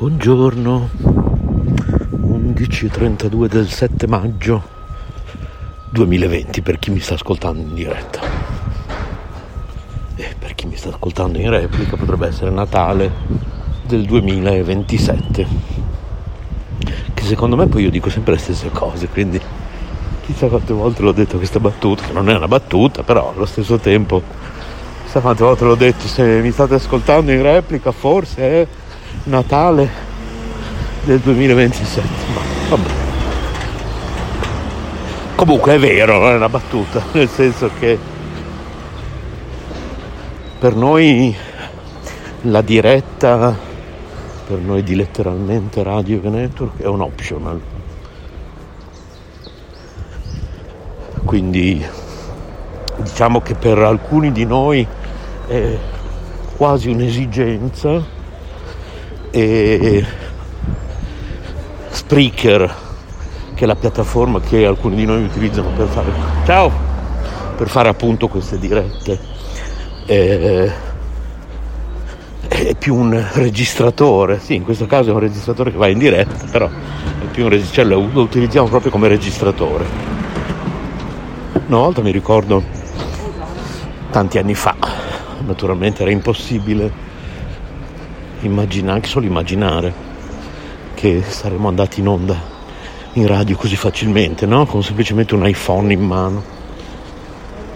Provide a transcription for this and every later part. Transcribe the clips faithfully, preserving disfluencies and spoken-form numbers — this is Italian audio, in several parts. Buongiorno, undici e trentadue del sette maggio duemilaventi per chi mi sta ascoltando in diretta, e per chi mi sta ascoltando in replica potrebbe essere Natale del duemilaventisette, che secondo me, poi io dico sempre le stesse cose, quindi chissà quante volte l'ho detto questa battuta, che non è una battuta però allo stesso tempo chissà quante volte l'ho detto. Se mi state ascoltando in replica forse è Natale del duemilaventisette, ma vabbè, comunque è vero, non è una battuta, nel senso che per noi la diretta, per noi di letteralmente Radio Yoga Network, è un optional, quindi diciamo che per alcuni di noi è quasi un'esigenza. E Spreaker, che è la piattaforma che alcuni di noi utilizzano per fare ciao per fare appunto queste dirette, è, è più un registratore, sì, in questo caso è un registratore che va in diretta, però è più un registratore, cioè lo utilizziamo proprio come registratore. Una volta, mi ricordo tanti anni fa, naturalmente era impossibile Immagina, anche solo immaginare che saremmo andati in onda in radio così facilmente, no? Con semplicemente un iPhone in mano.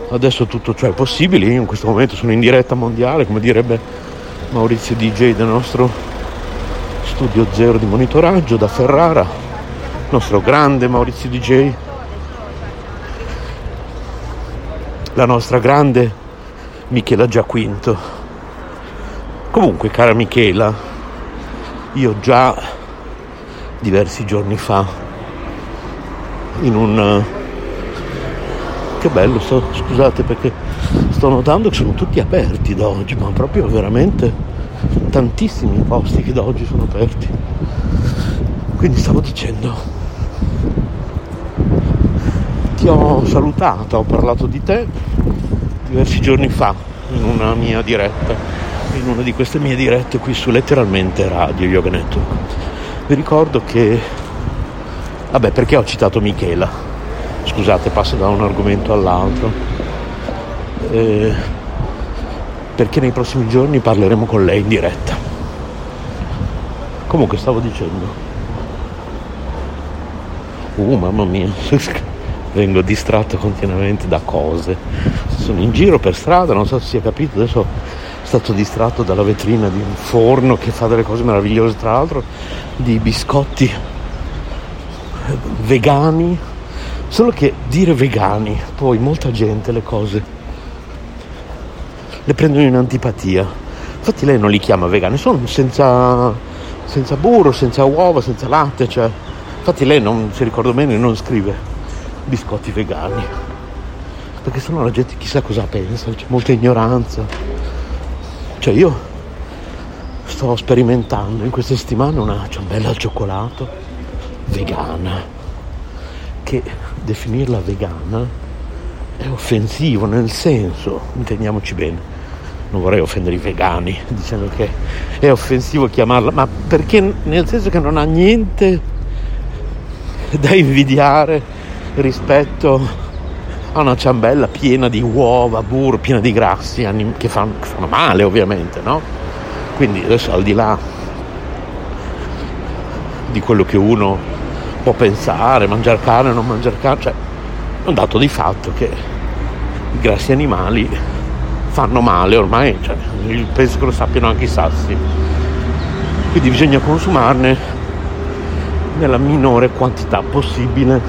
Adesso tutto ciò è possibile. Io in questo momento sono in diretta mondiale, come direbbe Maurizio D J del nostro studio zero di monitoraggio da Ferrara, il nostro grande Maurizio D J, la nostra grande Michela Giaquinto. Comunque, cara Michela, io già diversi giorni fa, in un... che bello, sto, scusate perché sto notando che sono tutti aperti da oggi, ma proprio veramente tantissimi posti che da oggi sono aperti. Quindi stavo dicendo, ti ho salutata, ho parlato di te diversi giorni fa in una mia diretta. In una di queste mie dirette qui su letteralmente Radio Yoga Network. Vi ricordo che, vabbè, perché ho citato Michela, scusate, passo da un argomento all'altro, eh, perché nei prossimi giorni parleremo con lei in diretta. Comunque stavo dicendo, uh mamma mia, vengo distratto continuamente da cose, sono in giro per strada, non so se si è capito, adesso stato distratto dalla vetrina di un forno che fa delle cose meravigliose, tra l'altro, di biscotti vegani, solo che dire vegani poi molta gente le cose le prendono in antipatia, infatti lei non li chiama vegani, sono senza senza burro, senza uova, senza latte, cioè infatti lei, non se ricordo bene, non scrive biscotti vegani perché sennò la gente chissà cosa pensa, c'è molta ignoranza. Cioè io sto sperimentando in queste settimane una ciambella al cioccolato vegana, che definirla vegana è offensivo, nel senso, intendiamoci bene, non vorrei offendere i vegani dicendo che è offensivo chiamarla, ma perché, nel senso che non ha niente da invidiare rispetto ha una ciambella piena di uova, burro, piena di grassi anim- che, fanno, che fanno male ovviamente, no? Quindi adesso, al di là di quello che uno può pensare, mangiare carne, non mangiare carne, cioè è un dato di fatto che i grassi animali fanno male ormai, cioè, penso che lo sappiano anche i sassi, quindi bisogna consumarne nella minore quantità possibile,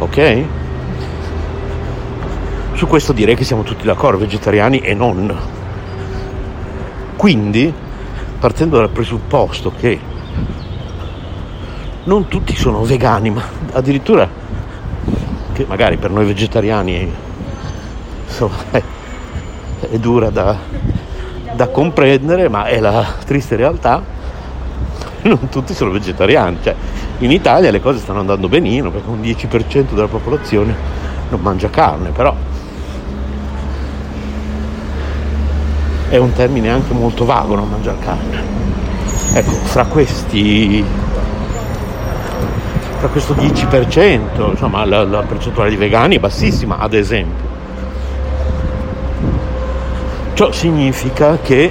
ok? Su questo direi che siamo tutti d'accordo, vegetariani e non. Quindi, partendo dal presupposto che non tutti sono vegani, ma addirittura che magari per noi vegetariani, insomma, è, è dura da, da comprendere, ma è la triste realtà, non tutti sono vegetariani. Cioè, in Italia le cose stanno andando benino, perché un dieci per cento della popolazione non mangia carne, però è un termine anche molto vago, non mangiare carne. Ecco, fra questi, fra questo dieci per cento, insomma, la, la percentuale di vegani è bassissima, ad esempio. Ciò significa che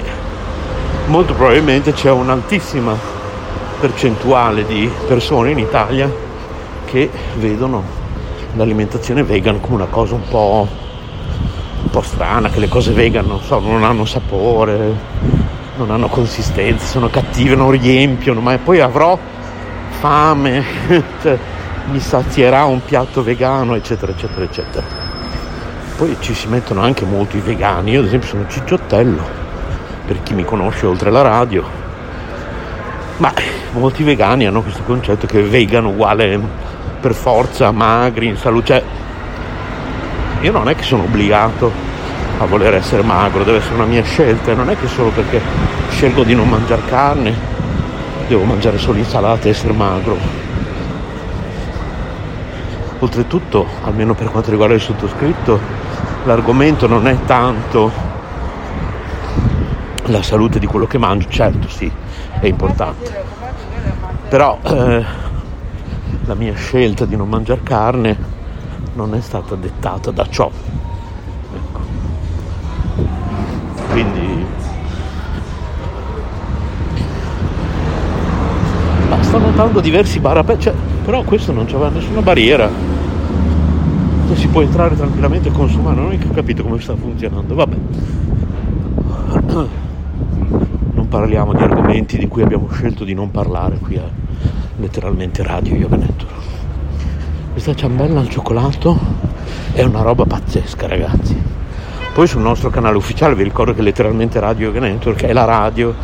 molto probabilmente c'è un'altissima percentuale di persone in Italia che vedono l'alimentazione vegan come una cosa un po', un po' strana, che le cose vegan non so, non hanno sapore, non hanno consistenza, sono cattive, non riempiono, ma poi avrò fame, mi sazierà un piatto vegano, eccetera, eccetera, eccetera. Poi ci si mettono anche molti vegani, io ad esempio sono cicciottello, per chi mi conosce oltre la radio, ma molti vegani hanno questo concetto che vegano uguale per forza magri, in salute. Cioè, io non è che sono obbligato a voler essere magro, deve essere una mia scelta, non è che solo perché scelgo di non mangiare carne devo mangiare solo insalate e essere magro. Oltretutto, almeno per quanto riguarda il sottoscritto, l'argomento non è tanto la salute di quello che mangio, certo sì, è importante, però eh, la mia scelta di non mangiare carne non è stata dettata da ciò, ecco. Quindi ma sto notando diversi bar aperti, cioè, però questo non c'era nessuna barriera, cioè, si può entrare tranquillamente e consumare, non è che ho capito come sta funzionando, vabbè. Non parliamo di argomenti di cui abbiamo scelto di non parlare qui a letteralmente Radio Yoga Network. Questa ciambella al cioccolato è una roba pazzesca, ragazzi. Poi sul nostro canale ufficiale vi ricordo che letteralmente Radio Yoga Network è la radio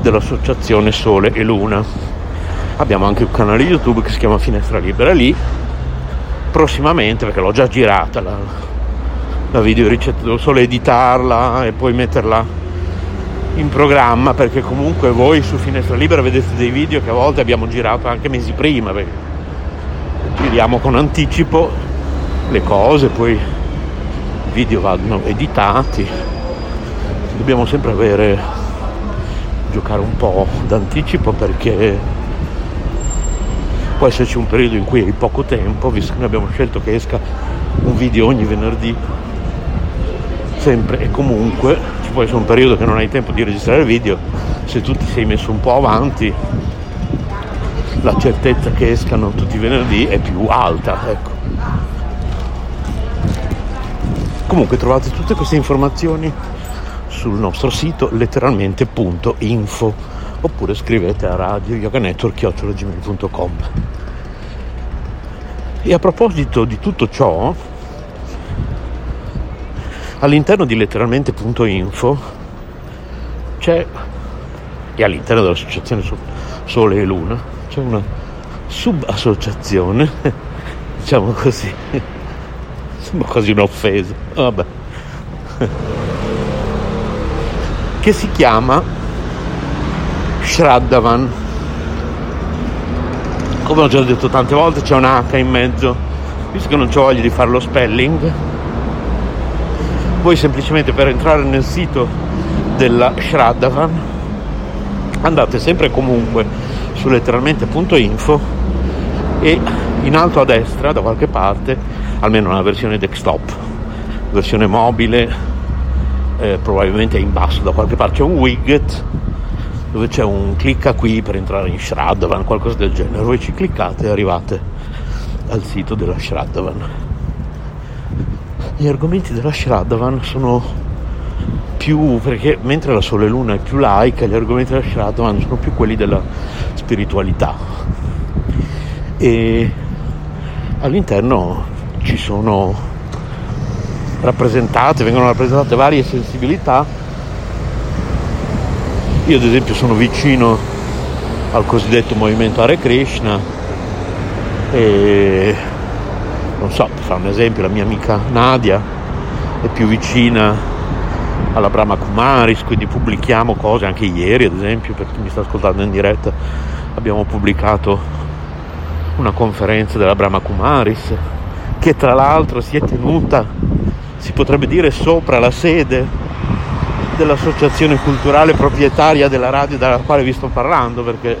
dell'associazione Sole e Luna. Abbiamo anche un canale YouTube che si chiama Finestra Libera, lì prossimamente, perché l'ho già girata la, la video ricetta, devo solo editarla e poi metterla in programma, perché comunque voi su Finestra Libera vedete dei video che a volte abbiamo girato anche mesi prima, perché giriamo con anticipo le cose, poi i video vanno editati, dobbiamo sempre avere giocare un po' d'anticipo, perché può esserci un periodo in cui hai poco tempo, visto che noi abbiamo scelto che esca un video ogni venerdì sempre e comunque. Poi c'è un periodo che non hai tempo di registrare il video, se tu ti sei messo un po' avanti la certezza che escano tutti i venerdì è più alta, ecco. Comunque trovate tutte queste informazioni sul nostro sito letteralmente punto info oppure scrivete a radio yoga network chiocciola gmail punto com. E a proposito di tutto ciò, all'interno di letteralmente punto info c'è, e all'interno dell'associazione Sole e Luna, c'è una subassociazione, diciamo così, sembra quasi un'offesa, vabbè, che si chiama Shraddavan. Come ho già detto tante volte, c'è una H in mezzo, visto che non c'ho voglia di fare lo spelling, voi semplicemente per entrare nel sito della Shraddavan andate sempre comunque su letteralmente punto info e in alto a destra da qualche parte, almeno nella versione desktop, versione mobile eh, probabilmente in basso da qualche parte c'è un widget dove c'è un clicca qui per entrare in Shraddavan, qualcosa del genere, voi ci cliccate e arrivate al sito della Shraddavan. Gli argomenti della Shraddavan sono più, perché mentre la Sole e Luna è più laica, gli argomenti della Shraddavan sono più quelli della spiritualità, e all'interno ci sono rappresentate, vengono rappresentate varie sensibilità. Io ad esempio sono vicino al cosiddetto movimento Hare Krishna e non so, per fare un esempio, la mia amica Nadia è più vicina alla Brahma Kumaris, quindi pubblichiamo cose, anche ieri ad esempio, per chi mi sta ascoltando in diretta, abbiamo pubblicato una conferenza della Brahma Kumaris, che tra l'altro si è tenuta, si potrebbe dire, sopra la sede dell'associazione culturale proprietaria della radio dalla quale vi sto parlando, perché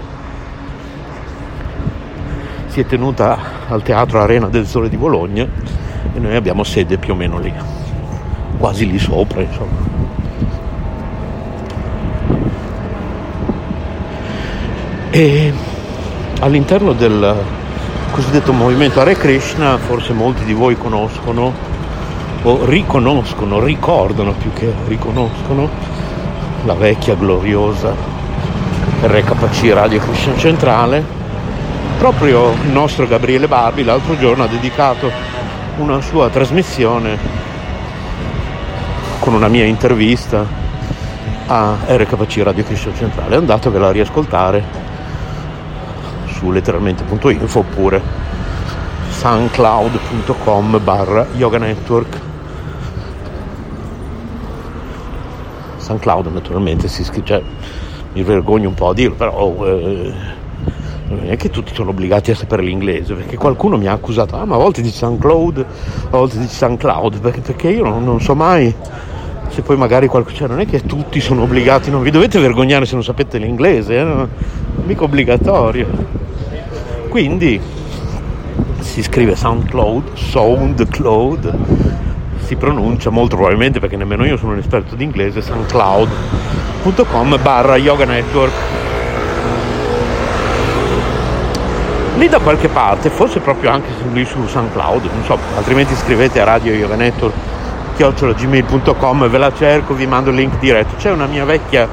si è tenuta al teatro Arena del Sole di Bologna e noi abbiamo sede più o meno lì, quasi lì sopra, insomma. E all'interno del cosiddetto movimento Hare Krishna, forse molti di voi conoscono o riconoscono, ricordano più che riconoscono, la vecchia gloriosa R K C Radio Cristiano Centrale. Proprio il nostro Gabriele Barbi l'altro giorno ha dedicato una sua trasmissione con una mia intervista a R K C Radio Cristiano Centrale, andatevela a riascoltare su letteralmente punto info oppure soundcloud punto com barra yoga network. SoundCloud naturalmente si scrive, cioè, mi vergogno un po' a dirlo, però eh, non è che tutti sono obbligati a sapere l'inglese, perché qualcuno mi ha accusato, ah ma a volte dici SoundCloud, a volte dici SoundCloud, perché, perché io non, non so mai se poi magari qualcuno, cioè non è che tutti sono obbligati, non vi dovete vergognare se non sapete l'inglese, eh? Non è mica obbligatorio. Quindi si scrive SoundCloud, SoundCloud, si pronuncia molto probabilmente, perché nemmeno io sono un esperto di inglese, soundcloud punto com barra yoga network. Lì da qualche parte, forse proprio anche lì su SoundCloud, non so, altrimenti scrivete a Radio Yoga Network chiocciola gmail punto com, ve la cerco, vi mando il link diretto. C'è una mia vecchia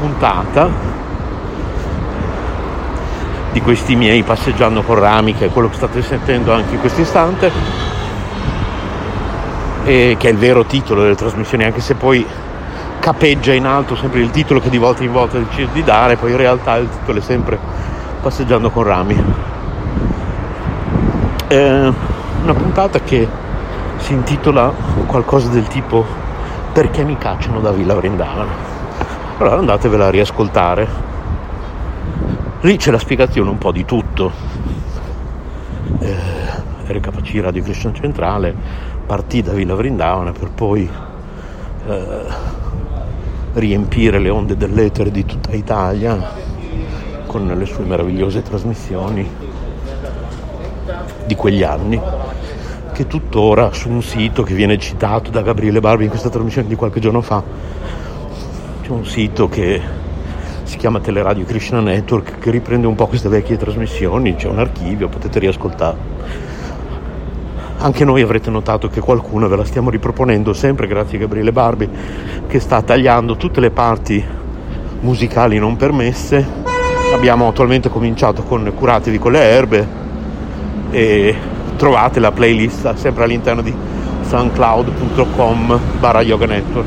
puntata di questi miei passeggiando con Rami, che è quello che state sentendo anche in questo istante, e che è il vero titolo delle trasmissioni, anche se poi capeggia in alto sempre il titolo che di volta in volta decido di dare, poi in realtà il titolo è sempre Passeggiando con Rami. È una puntata che si intitola qualcosa del tipo Perché mi cacciano da Villa Vrindavana. Allora andatevela a riascoltare. Lì c'è la spiegazione un po' di tutto. eh, R K C Radio Cristiano Centrale partì da Villa Vrindavana per poi eh, riempire le onde dell'etere di tutta Italia con le sue meravigliose trasmissioni di quegli anni, che tuttora su un sito che viene citato da Gabriele Barbi in questa trasmissione di qualche giorno fa, c'è un sito che si chiama Teleradio Krishna Network, che riprende un po' queste vecchie trasmissioni, c'è un archivio, potete riascoltare. Anche noi avrete notato che qualcuna ve la stiamo riproponendo, sempre grazie a Gabriele Barbi, che sta tagliando tutte le parti musicali non permesse. Abbiamo attualmente cominciato con Curatevi con le erbe, e trovate la playlist sempre all'interno di soundcloud punto com barra yoga network.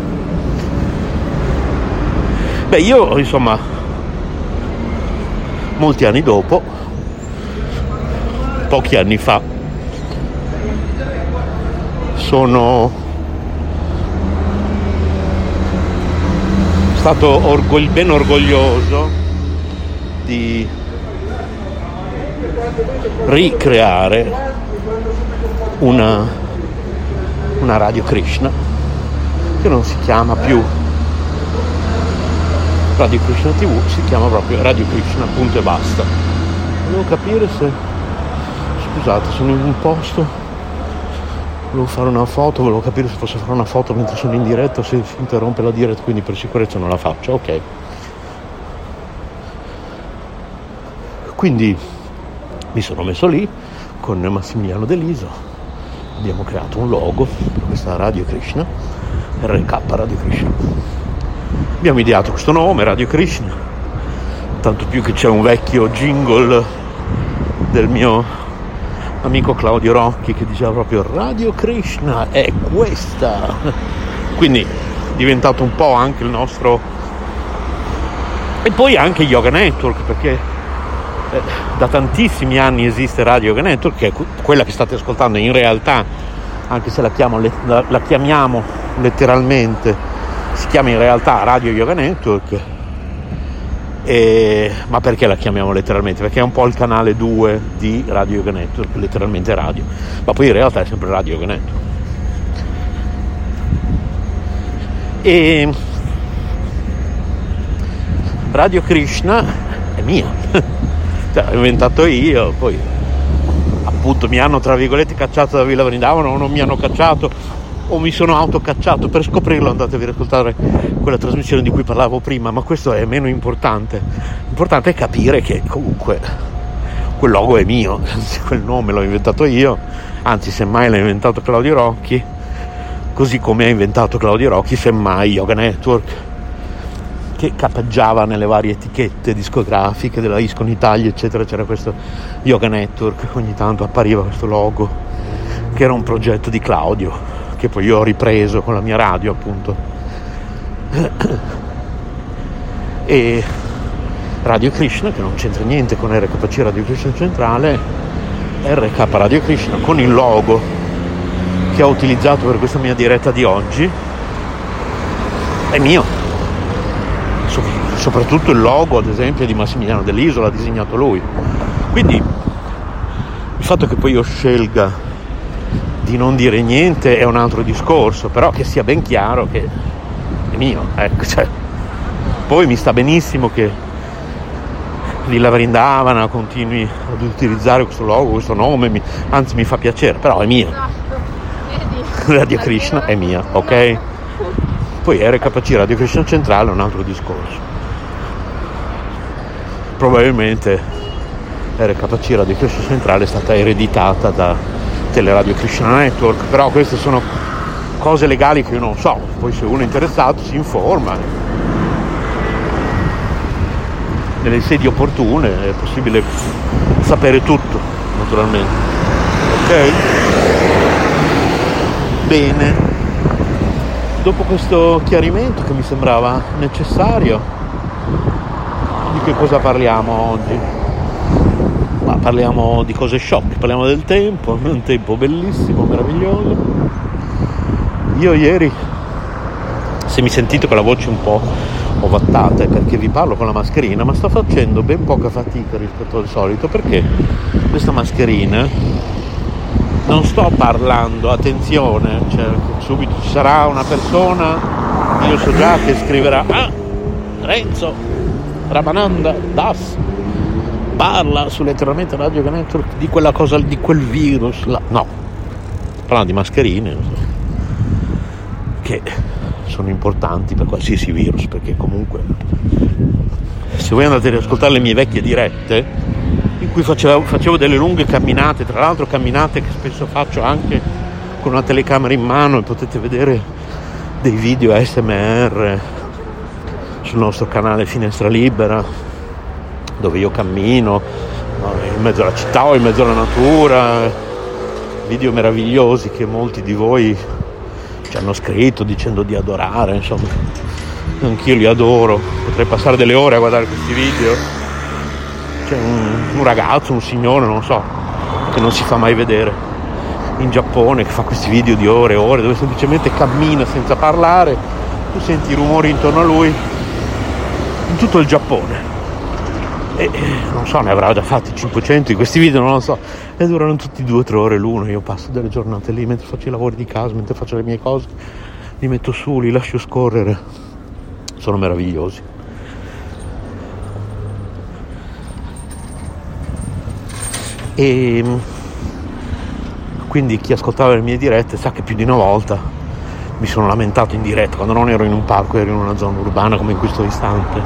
Beh, io insomma, molti anni dopo, pochi anni fa, sono stato orgogli- ben orgoglioso di ricreare una, una Radio Krishna che non si chiama più Radio Krishna tivù, si chiama proprio Radio Krishna, punto e basta. Devo capire se, scusate, sono in un posto, volevo fare una foto, volevo capire se posso fare una foto mentre sono in diretta, se si interrompe la diretta, quindi per sicurezza non la faccio, ok. Quindi mi sono messo lì con Massimiliano Deliso, abbiamo creato un logo per questa Radio Krishna, R K Radio Krishna. Abbiamo ideato questo nome, Radio Krishna, tanto più che c'è un vecchio jingle del mio amico Claudio Rocchi che diceva proprio Radio Krishna è questa, quindi è diventato un po' anche il nostro. E poi anche Yoga Network, perché da tantissimi anni esiste Radio Yoga Network, che è quella che state ascoltando in realtà, anche se la, chiamo, la chiamiamo letteralmente, si chiama in realtà Radio Yoga Network. E... ma perché la chiamiamo letteralmente? Perché è un po' il canale due di Radio Yoga Network, letteralmente radio, ma poi in realtà è sempre Radio Yoga Network. E Radio Krishna è mia, cioè l'ho inventato io, poi appunto mi hanno tra virgolette cacciato da Villa Vrindavana, o non mi hanno cacciato o mi sono autocacciato. Per scoprirlo andatevi ad ascoltare quella trasmissione di cui parlavo prima, ma questo è meno importante. L'importante è capire che comunque quel logo è mio, quel nome l'ho inventato io, anzi semmai l'ha inventato Claudio Rocchi, così come ha inventato Claudio Rocchi semmai Yoga Network, che capeggiava nelle varie etichette discografiche della Iscon Italia eccetera. C'era questo Yoga Network, ogni tanto appariva questo logo che era un progetto di Claudio, che poi io ho ripreso con la mia radio appunto, e Radio Krishna, che non c'entra niente con R K C Radio Krishna Centrale, R K Radio Krishna con il logo che ho utilizzato per questa mia diretta di oggi è mio. So- soprattutto il logo ad esempio di Massimiliano Deliso, l'ha disegnato lui, quindi il fatto che poi io scelga di non dire niente è un altro discorso, però che sia ben chiaro che è mio, ecco, cioè. Poi mi sta benissimo che Villa Vrindavana continui ad utilizzare questo logo, questo nome, mi, anzi mi fa piacere, però è mio. Radio Krishna è mia, ok? Poi R K C Radio Krishna Centrale è un altro discorso. Probabilmente R K C Radio Krishna Centrale è stata ereditata da Teleradio Krishna Network, però queste sono cose legali che io non so, poi se uno è interessato si informa nelle sedi opportune, è possibile sapere tutto naturalmente, ok? Bene, dopo questo chiarimento che mi sembrava necessario, di che cosa parliamo oggi? Ma parliamo di cose sciocche, parliamo del tempo, un tempo bellissimo, meraviglioso. Io ieri, se mi sentite con la voce un po' ovattata è perché vi parlo con la mascherina, ma sto facendo ben poca fatica rispetto al solito, perché questa mascherina, non sto parlando, attenzione, cioè, subito ci sarà una persona, io so già che scriverà: ah, Renzo Ramananda Das parla su Letteralmente Radio Network di quella cosa, di quel virus là. No, parlano di mascherine che sono importanti per qualsiasi virus, perché comunque se voi andate ad ascoltare le mie vecchie dirette in cui facevo, facevo delle lunghe camminate, tra l'altro camminate che spesso faccio anche con una telecamera in mano, e potete vedere dei video A S M R sul nostro canale Finestra Libera, dove io cammino in mezzo alla città o in mezzo alla natura, video meravigliosi che molti di voi ci hanno scritto dicendo di adorare, insomma anch'io li adoro, potrei passare delle ore a guardare questi video. C'è un, un ragazzo, un signore, non so, che non si fa mai vedere in Giappone, che fa questi video di ore e ore dove semplicemente cammina senza parlare, tu senti i rumori intorno a lui in tutto il Giappone. E, non so, ne avrà già fatti cinquecento di questi video, non lo so, e durano tutti due o tre ore l'uno. Io passo delle giornate lì mentre faccio i lavori di casa, mentre faccio le mie cose, li metto su, li lascio scorrere, sono meravigliosi. E quindi chi ascoltava le mie dirette sa che più di una volta mi sono lamentato in diretta, quando non ero in un parco, ero in una zona urbana come in questo istante,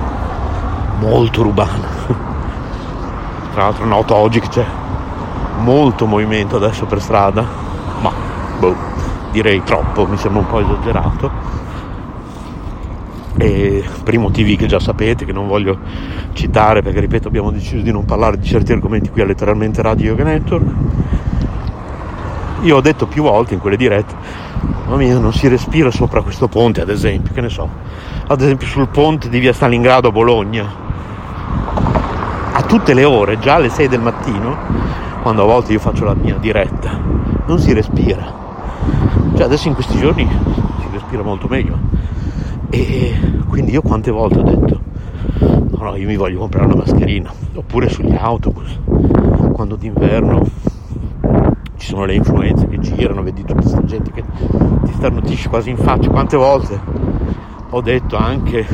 molto urbana. Tra l'altro noto oggi che c'è molto movimento adesso per strada, ma boh, direi troppo, mi sembra un po' esagerato, e per i motivi che già sapete, che non voglio citare, perché ripeto abbiamo deciso di non parlare di certi argomenti qui a Letteralmente Radio Yoga Network. Io ho detto più volte in quelle dirette: mamma mia, non si respira sopra questo ponte, ad esempio, che ne so, ad esempio sul ponte di via Stalingrado a Bologna, a tutte le ore, già alle sei del mattino, quando a volte io faccio la mia diretta, non si respira. Cioè adesso in questi giorni si respira molto meglio, e quindi io quante volte ho detto no no io mi voglio comprare una mascherina, oppure sugli autobus quando d'inverno ci sono le influenze che girano, vedi tutta questa gente che ti starnutisce quasi in faccia, quante volte ho detto anche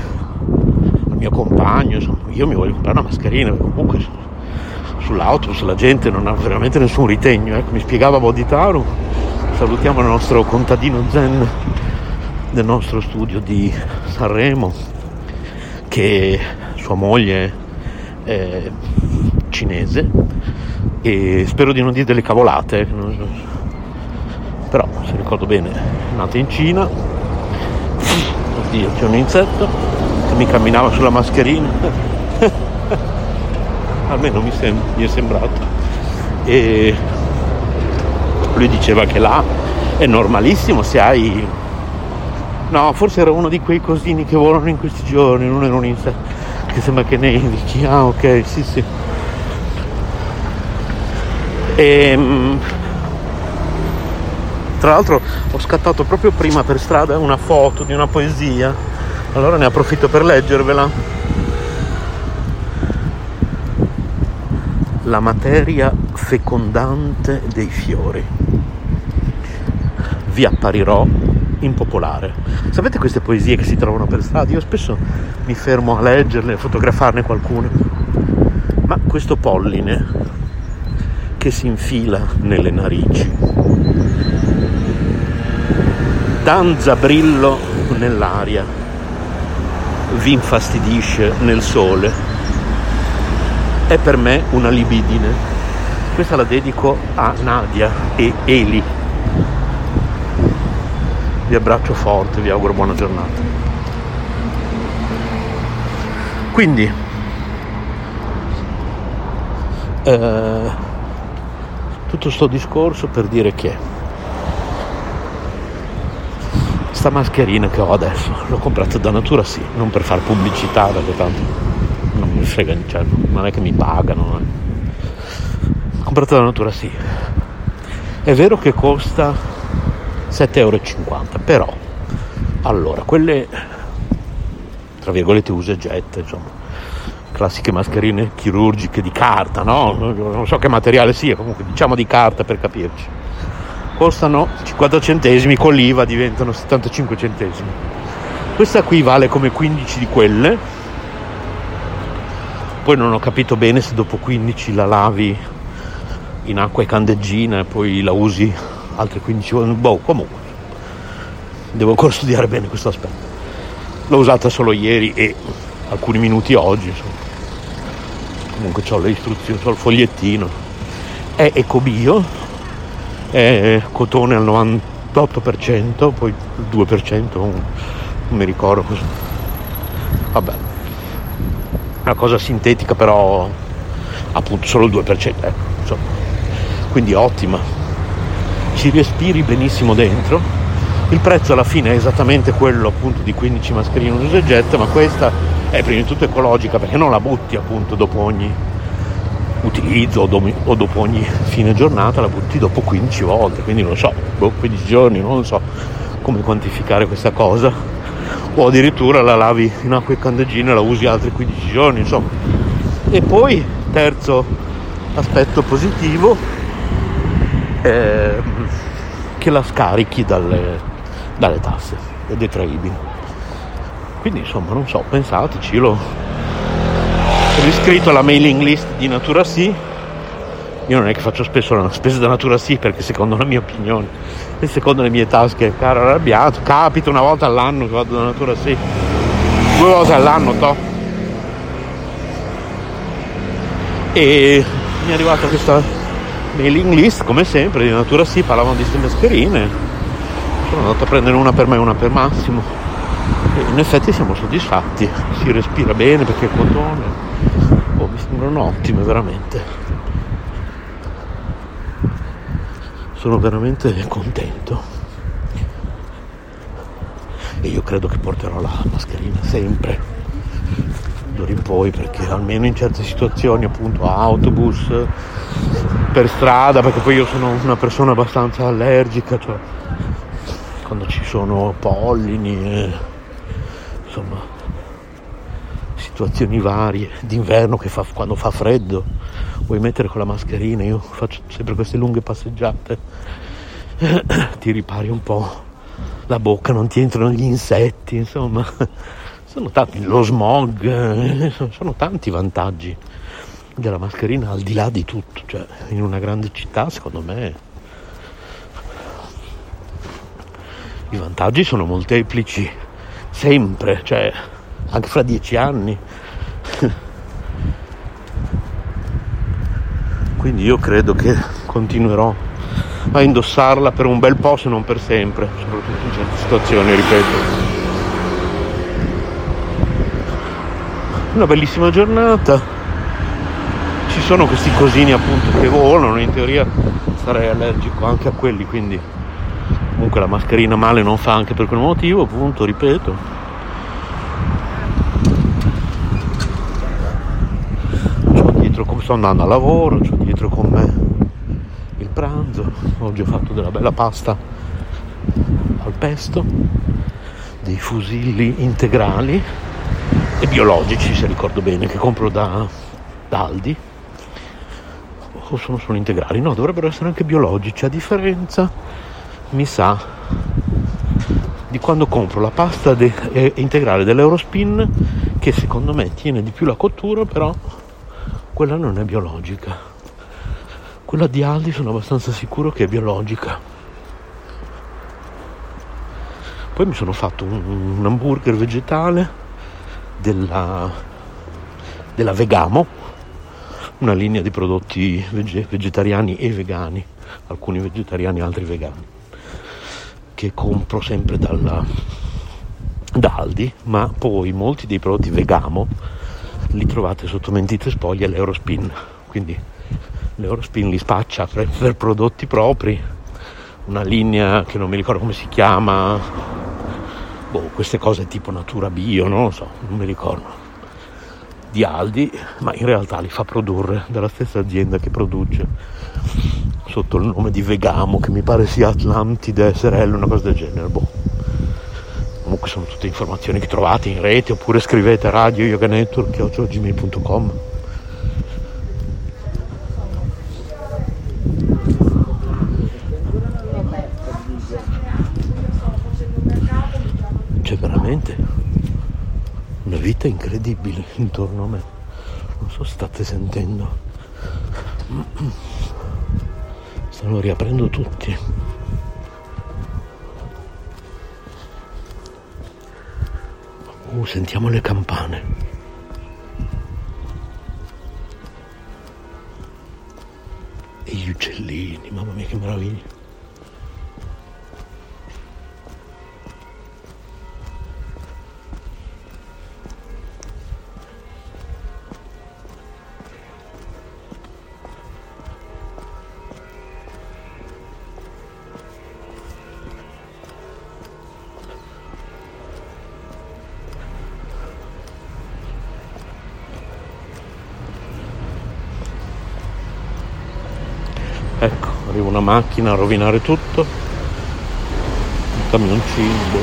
mio compagno, insomma, io mi voglio comprare una mascherina, comunque sull'autobus la gente non ha veramente nessun ritegno, ecco, mi spiegava Boditaro, salutiamo il nostro contadino zen del nostro studio di Sanremo, che sua moglie è cinese e spero di non dire delle cavolate, però se ricordo bene è nata in Cina. Oddio, c'è un insetto che mi camminava sulla mascherina almeno mi, sem- mi è sembrato, e lui diceva che là è normalissimo se hai, no, forse era uno di quei cosini che volano in questi giorni, non era un insetto che sembra che nevichi, ah ok, sì sì, e tra l'altro ho scattato proprio prima per strada una foto di una poesia, allora ne approfitto per leggervela. La materia fecondante dei fiori. Vi apparirò impopolare. Sapete queste poesie che si trovano per strada? Io spesso mi fermo a leggerle, a fotografarne qualcuna. Ma questo polline che si infila nelle narici, danza brillo nell'aria, vi infastidisce nel sole, è per me una libidine. Questa la dedico a Nadia e Eli. Vi abbraccio forte, vi auguro buona giornata. Quindi eh, tutto sto discorso per dire che sta mascherina che ho adesso l'ho comprata da NaturaSì, non per far pubblicità, perché tanto non mi frega, cioè, non è che mi pagano, eh. Comprata da NaturaSì, è vero che costa sette e cinquanta euro, però allora quelle tra virgolette usa e getta, insomma, classiche mascherine chirurgiche di carta, no? Non so che materiale sia, comunque diciamo di carta per capirci, costano cinquanta centesimi, con l'I V A diventano settantacinque centesimi. Questa qui vale come quindici di quelle. Poi non ho capito bene se dopo quindici la lavi in acqua e candeggina e poi la usi altre quindici, boh, comunque devo ancora studiare bene questo aspetto. L'ho usata solo ieri e alcuni minuti oggi, insomma. Comunque c'ho le istruzioni, c'ho il fogliettino, è ecobio, è cotone al novantotto per cento, poi il due per cento non mi ricordo così. Vabbè, una cosa sintetica, però appunto solo il due per cento, ecco, insomma. Quindi ottima, ci respiri benissimo dentro. Il prezzo alla fine è esattamente quello appunto di quindici mascherine usa e getta, ma questa è prima di tutto ecologica perché non la butti appunto dopo ogni utilizzo o, do- o dopo ogni fine giornata, la butti dopo quindici volte, quindi non so, quindici giorni, non so come quantificare questa cosa, o addirittura la lavi in acqua e candeggina e la usi altri quindici giorni, insomma. E poi terzo aspetto positivo è che la scarichi dalle, dalle tasse, è detraibile, quindi insomma non so, pensateci. L'ho riscritto alla mailing list di NaturaSì. Io non è che faccio spesso una spesa da NaturaSì perché secondo la mia opinione e secondo le mie tasche, caro arrabbiato, capita una volta all'anno che vado da NaturaSì, due volte all'anno, to. E mi è arrivata questa mailing list come sempre di NaturaSì, parlavano di queste mascherine, sono andato a prendere una per me e una per Massimo e in effetti siamo soddisfatti, si respira bene perché il cotone, oh, mi sembrano ottime veramente. Sono veramente contento e io credo che porterò la mascherina sempre d'ora in poi, perché almeno in certe situazioni, appunto autobus, per strada, perché poi io sono una persona abbastanza allergica, cioè quando ci sono pollini e, insomma, situazioni varie d'inverno che fa, quando fa freddo vuoi mettere con la mascherina, io faccio sempre queste lunghe passeggiate, ti ripari un po' la bocca, non ti entrano gli insetti, insomma Sono tanti, lo smog, sono tanti i vantaggi della mascherina al di là di tutto, cioè in una grande città secondo me i vantaggi sono molteplici, sempre, cioè anche fra dieci anni. Quindi io credo che continuerò a indossarla per un bel po', se non per sempre, soprattutto in certe situazioni, ripeto. Una bellissima giornata, ci sono questi cosini appunto che volano, in teoria sarei allergico anche a quelli, quindi comunque la mascherina male non fa anche per quel motivo, appunto, ripeto. C'ho dietro, come sto andando a lavoro, c'ho dietro con me il pranzo, oggi ho fatto della bella pasta al pesto, dei fusilli integrali e biologici, se ricordo bene, che compro da, da Aldi, o sono solo integrali? No, dovrebbero essere anche biologici, a differenza, mi sa, di quando compro la pasta de, eh, integrale dell'Eurospin, che secondo me tiene di più la cottura, però quella non è biologica. Quella di Aldi sono abbastanza sicuro che è biologica. Poi mi sono fatto un, un hamburger vegetale Della, della Vegamo, una linea di prodotti veg- vegetariani e vegani, alcuni vegetariani altri vegani, che compro sempre dalla, da Aldi, ma poi molti dei prodotti Vegamo li trovate sotto mentite spoglie all'Eurospin, quindi l'Eurospin li spaccia per, per prodotti propri, una linea che non mi ricordo come si chiama. Boh, queste cose tipo natura bio, no? Non lo so, non mi ricordo, di Aldi, ma in realtà li fa produrre dalla stessa azienda che produce sotto il nome di Vegamo, che mi pare sia Atlantide S R L, una cosa del genere, boh. Comunque sono tutte informazioni che trovate in rete, oppure scrivete a Radio Yoga Network chiocciola gmail punto com. Veramente una vita incredibile intorno a me, non so se state sentendo, stanno riaprendo tutti. Uh, sentiamo le campane. E gli uccellini, mamma mia che meraviglia. Ecco, arriva una macchina a rovinare tutto, un camioncino.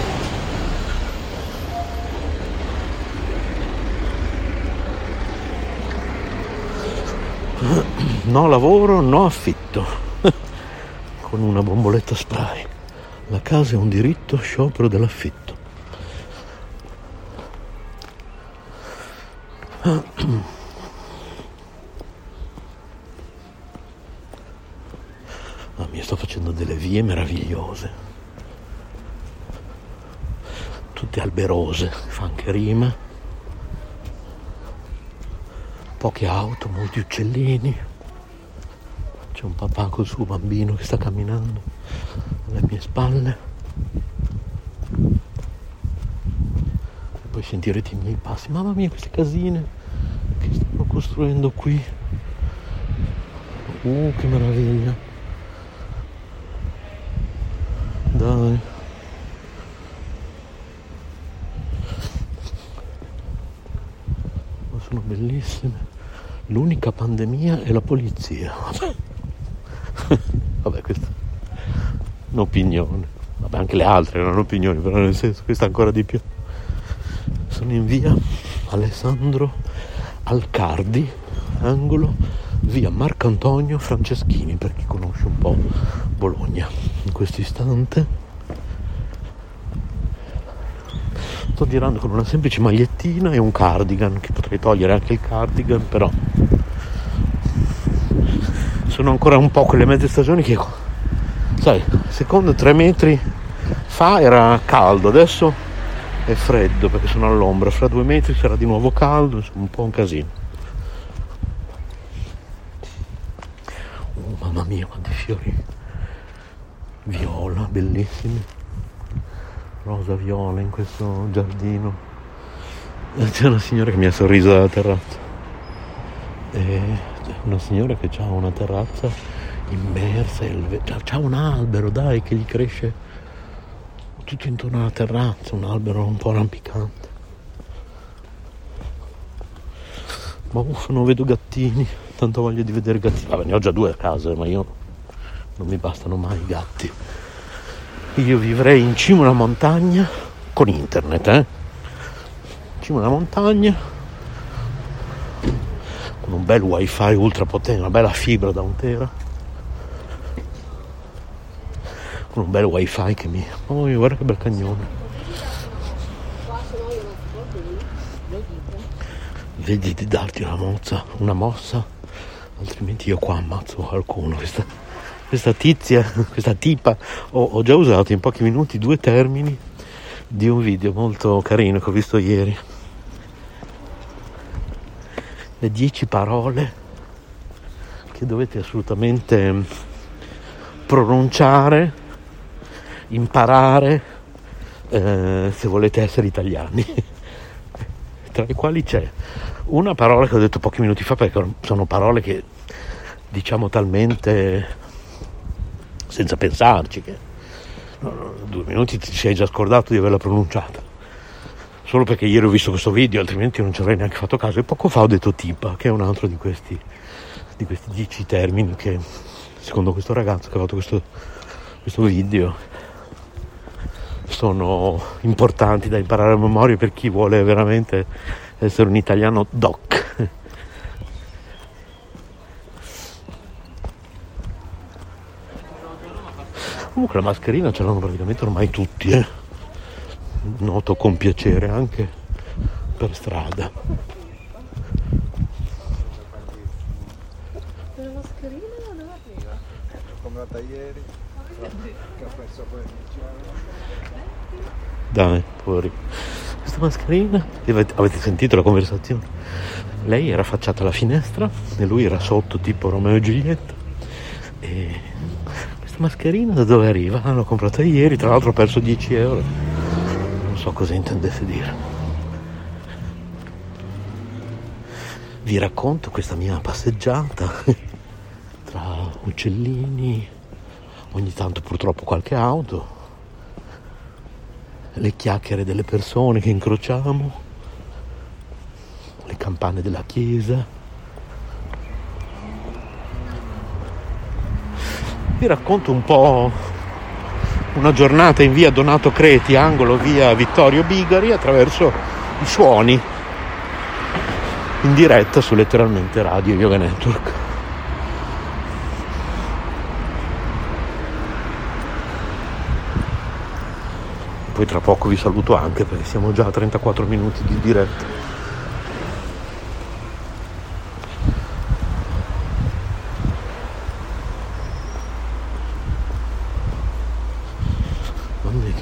No lavoro, no affitto, con una bomboletta spray. La casa è un diritto, sciopero dell'affitto. Sto facendo delle vie meravigliose, tutte alberose, fa anche rima, poche auto, molti uccellini, c'è un papà col suo bambino che sta camminando alle mie spalle, e poi sentirete i miei passi, mamma mia queste casine che stanno costruendo qui, uh che meraviglia. Dai. Ma sono bellissime. L'unica pandemia è la polizia. Vabbè, vabbè questa è un'opinione. Vabbè, anche le altre erano opinioni, però nel senso questa ancora di più. Sono in via Alessandro Alcardi, angolo via Marcantonio Franceschini, per chi conosce un po' Bologna. In questo istante Sto girando con una semplice magliettina e un cardigan, che potrei togliere anche il cardigan, però sono ancora un po' quelle mezze stagioni che, sai, secondo tre metri fa era caldo, adesso è freddo perché sono all'ombra, fra due metri sarà di nuovo caldo, insomma un po' un casino. Oh mamma mia, quanti fiori viola, bellissimi, rosa viola in questo giardino. C'è una signora che mi ha sorriso dalla terrazza, e c'è una signora che ha una terrazza immersa, c'ha un albero, dai, che gli cresce tutto intorno alla terrazza, un albero un po' rampicante. Ma uff, non vedo gattini, tanto voglio di vedere gattini. Vabbè, ne ho già due a casa, ma io non mi bastano mai i gatti. Io vivrei in cima a una montagna con internet, eh? In cima a una montagna con un bel wifi ultra potente, una bella fibra da un tera, con un bel wifi che mi... Oh, guarda che bel cagnone. Vedi di darti una mozza, una mossa, altrimenti io qua ammazzo qualcuno. Questa... Questa tizia, questa tipa, ho, ho già usato in pochi minuti due termini di un video molto carino che ho visto ieri. Le dieci parole che dovete assolutamente pronunciare, imparare, eh, se volete essere italiani. Tra le quali c'è una parola che ho detto pochi minuti fa, perché sono parole che diciamo talmente... senza pensarci che no, no, due minuti ti sei già scordato di averla pronunciata, solo perché ieri ho visto questo video, altrimenti non ci avrei neanche fatto caso. E poco fa ho detto tipa, che è un altro di questi di questi dieci termini che secondo questo ragazzo che ha fatto questo, questo video sono importanti da imparare a memoria per chi vuole veramente essere un italiano doc. Comunque la mascherina ce l'hanno praticamente ormai tutti, eh? Noto con piacere anche per strada. La mascherina non arriva? L'ho comprata ieri, che ho perso poi il Dai, fuori. Questa mascherina, avete sentito la conversazione? Lei era affacciata alla finestra e lui era sotto tipo Romeo e Giulietta. E... mascherina da dove arriva? L'ho comprata ieri, tra l'altro ho perso dieci euro. Non so cosa intendesse dire. Vi racconto questa mia passeggiata tra uccellini, ogni tanto purtroppo qualche auto, le chiacchiere delle persone che incrociamo, le campane della chiesa. Vi racconto un po' una giornata in via Donato Creti, angolo via Vittorio Bigari, attraverso i suoni, in diretta su Letteralmente Radio Yoga Network. Poi tra poco vi saluto anche perché siamo già a trentaquattro minuti di diretta.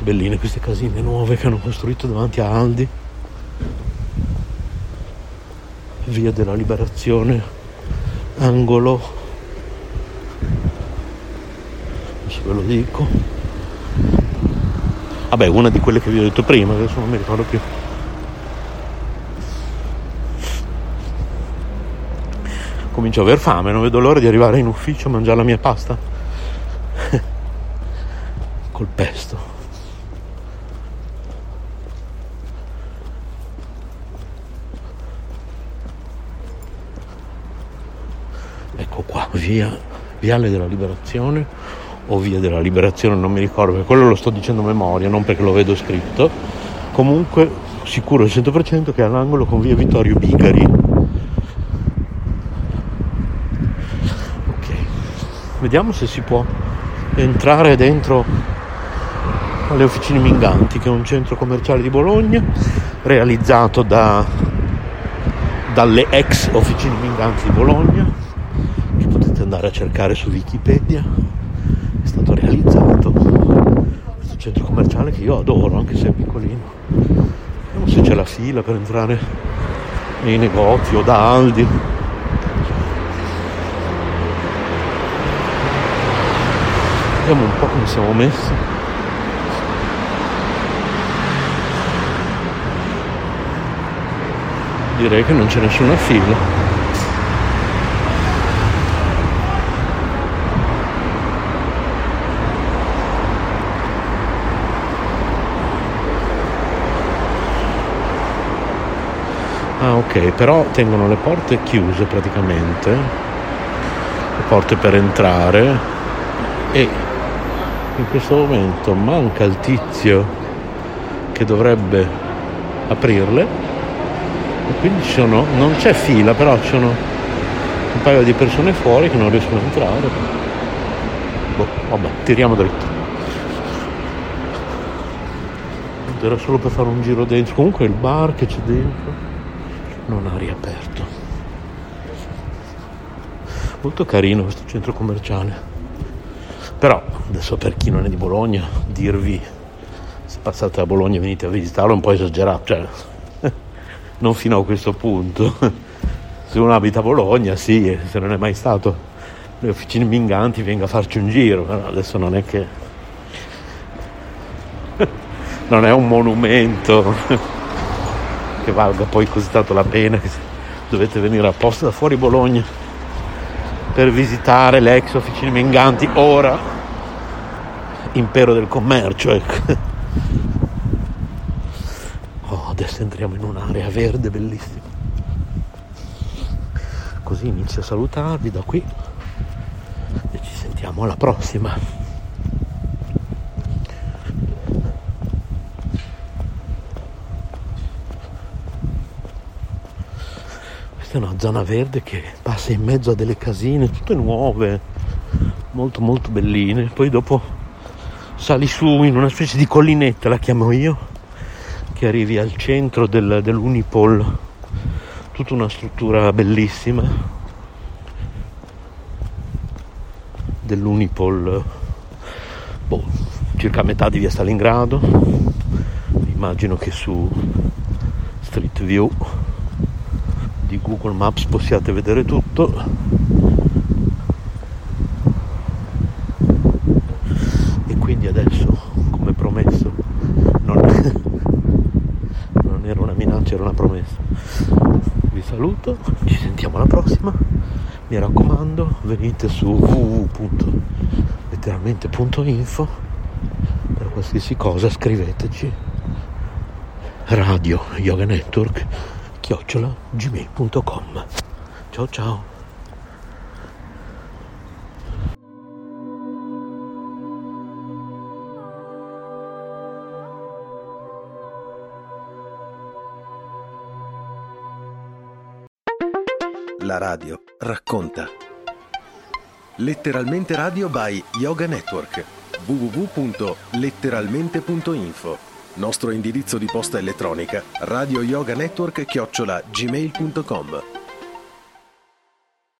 Belline queste casine nuove che hanno costruito davanti a Aldi, via della Liberazione, angolo, adesso ve lo dico, vabbè, una di quelle che vi ho detto prima, adesso non mi ricordo più. Comincio a aver fame, non vedo l'ora di arrivare in ufficio a mangiare la mia pasta col pesto. Via Viale della Liberazione o Via della Liberazione, non mi ricordo, perché quello lo sto dicendo a memoria, non perché lo vedo scritto. Comunque sicuro al cento per cento che è all'angolo con Via Vittorio Bigari. Ok, vediamo se si può entrare dentro alle Officine Minganti, che è un centro commerciale di Bologna realizzato da, dalle ex Officine Minganti di Bologna, che potete andare a cercare su Wikipedia. È stato realizzato questo centro commerciale che io adoro, anche se è piccolino. Vediamo se c'è la fila per entrare nei negozi o da Aldi. Vediamo un po' come siamo messi. Direi che non c'è nessuna fila. Ah, ok, però tengono le porte chiuse praticamente, le porte per entrare, e in questo momento manca il tizio che dovrebbe aprirle. E quindi ci sono, non c'è fila, però ci sono un paio di persone fuori che non riescono a entrare. Boh, vabbè, tiriamo dritto. Era solo per fare un giro dentro. Comunque il bar che c'è dentro non ha riaperto. Molto carino questo centro commerciale. Però adesso, per chi non è di Bologna, dirvi se passate a Bologna e venite a visitarlo è un po' esagerato, cioè non fino a questo punto. Se uno abita a Bologna, sì, se non è mai stato le Officine Minganti, venga a farci un giro, però adesso non è che non è un monumento che valga poi così tanto la pena che dovete venire apposta da fuori Bologna per visitare le ex Officine Minganti, ora impero del commercio, ecco. Adesso entriamo in un'area verde bellissima. Così inizio a salutarvi da qui e ci sentiamo alla prossima. Questa è una zona verde che passa in mezzo a delle casine tutte nuove, molto molto belline. Poi dopo sali su in una specie di collinetta, la chiamo io, che arrivi al centro del, dell'Unipol, tutta una struttura bellissima dell'Unipol, boh, circa a metà di via Stalingrado, immagino che su Street View di Google Maps possiate vedere tutto. E quindi adesso, come promesso, non era una minaccia, era una promessa, vi saluto, ci sentiamo alla prossima. Mi raccomando, venite su w w w punto letteralmente punto info per qualsiasi cosa, scriveteci Radio Yoga Network chiocciola gmail punto com. Ciao ciao. La radio racconta. Letteralmente Radio by Yoga Network. w w w punto letteralmente punto info. Nostro indirizzo di posta elettronica: radioyoganetwork chiocciola gmail punto com.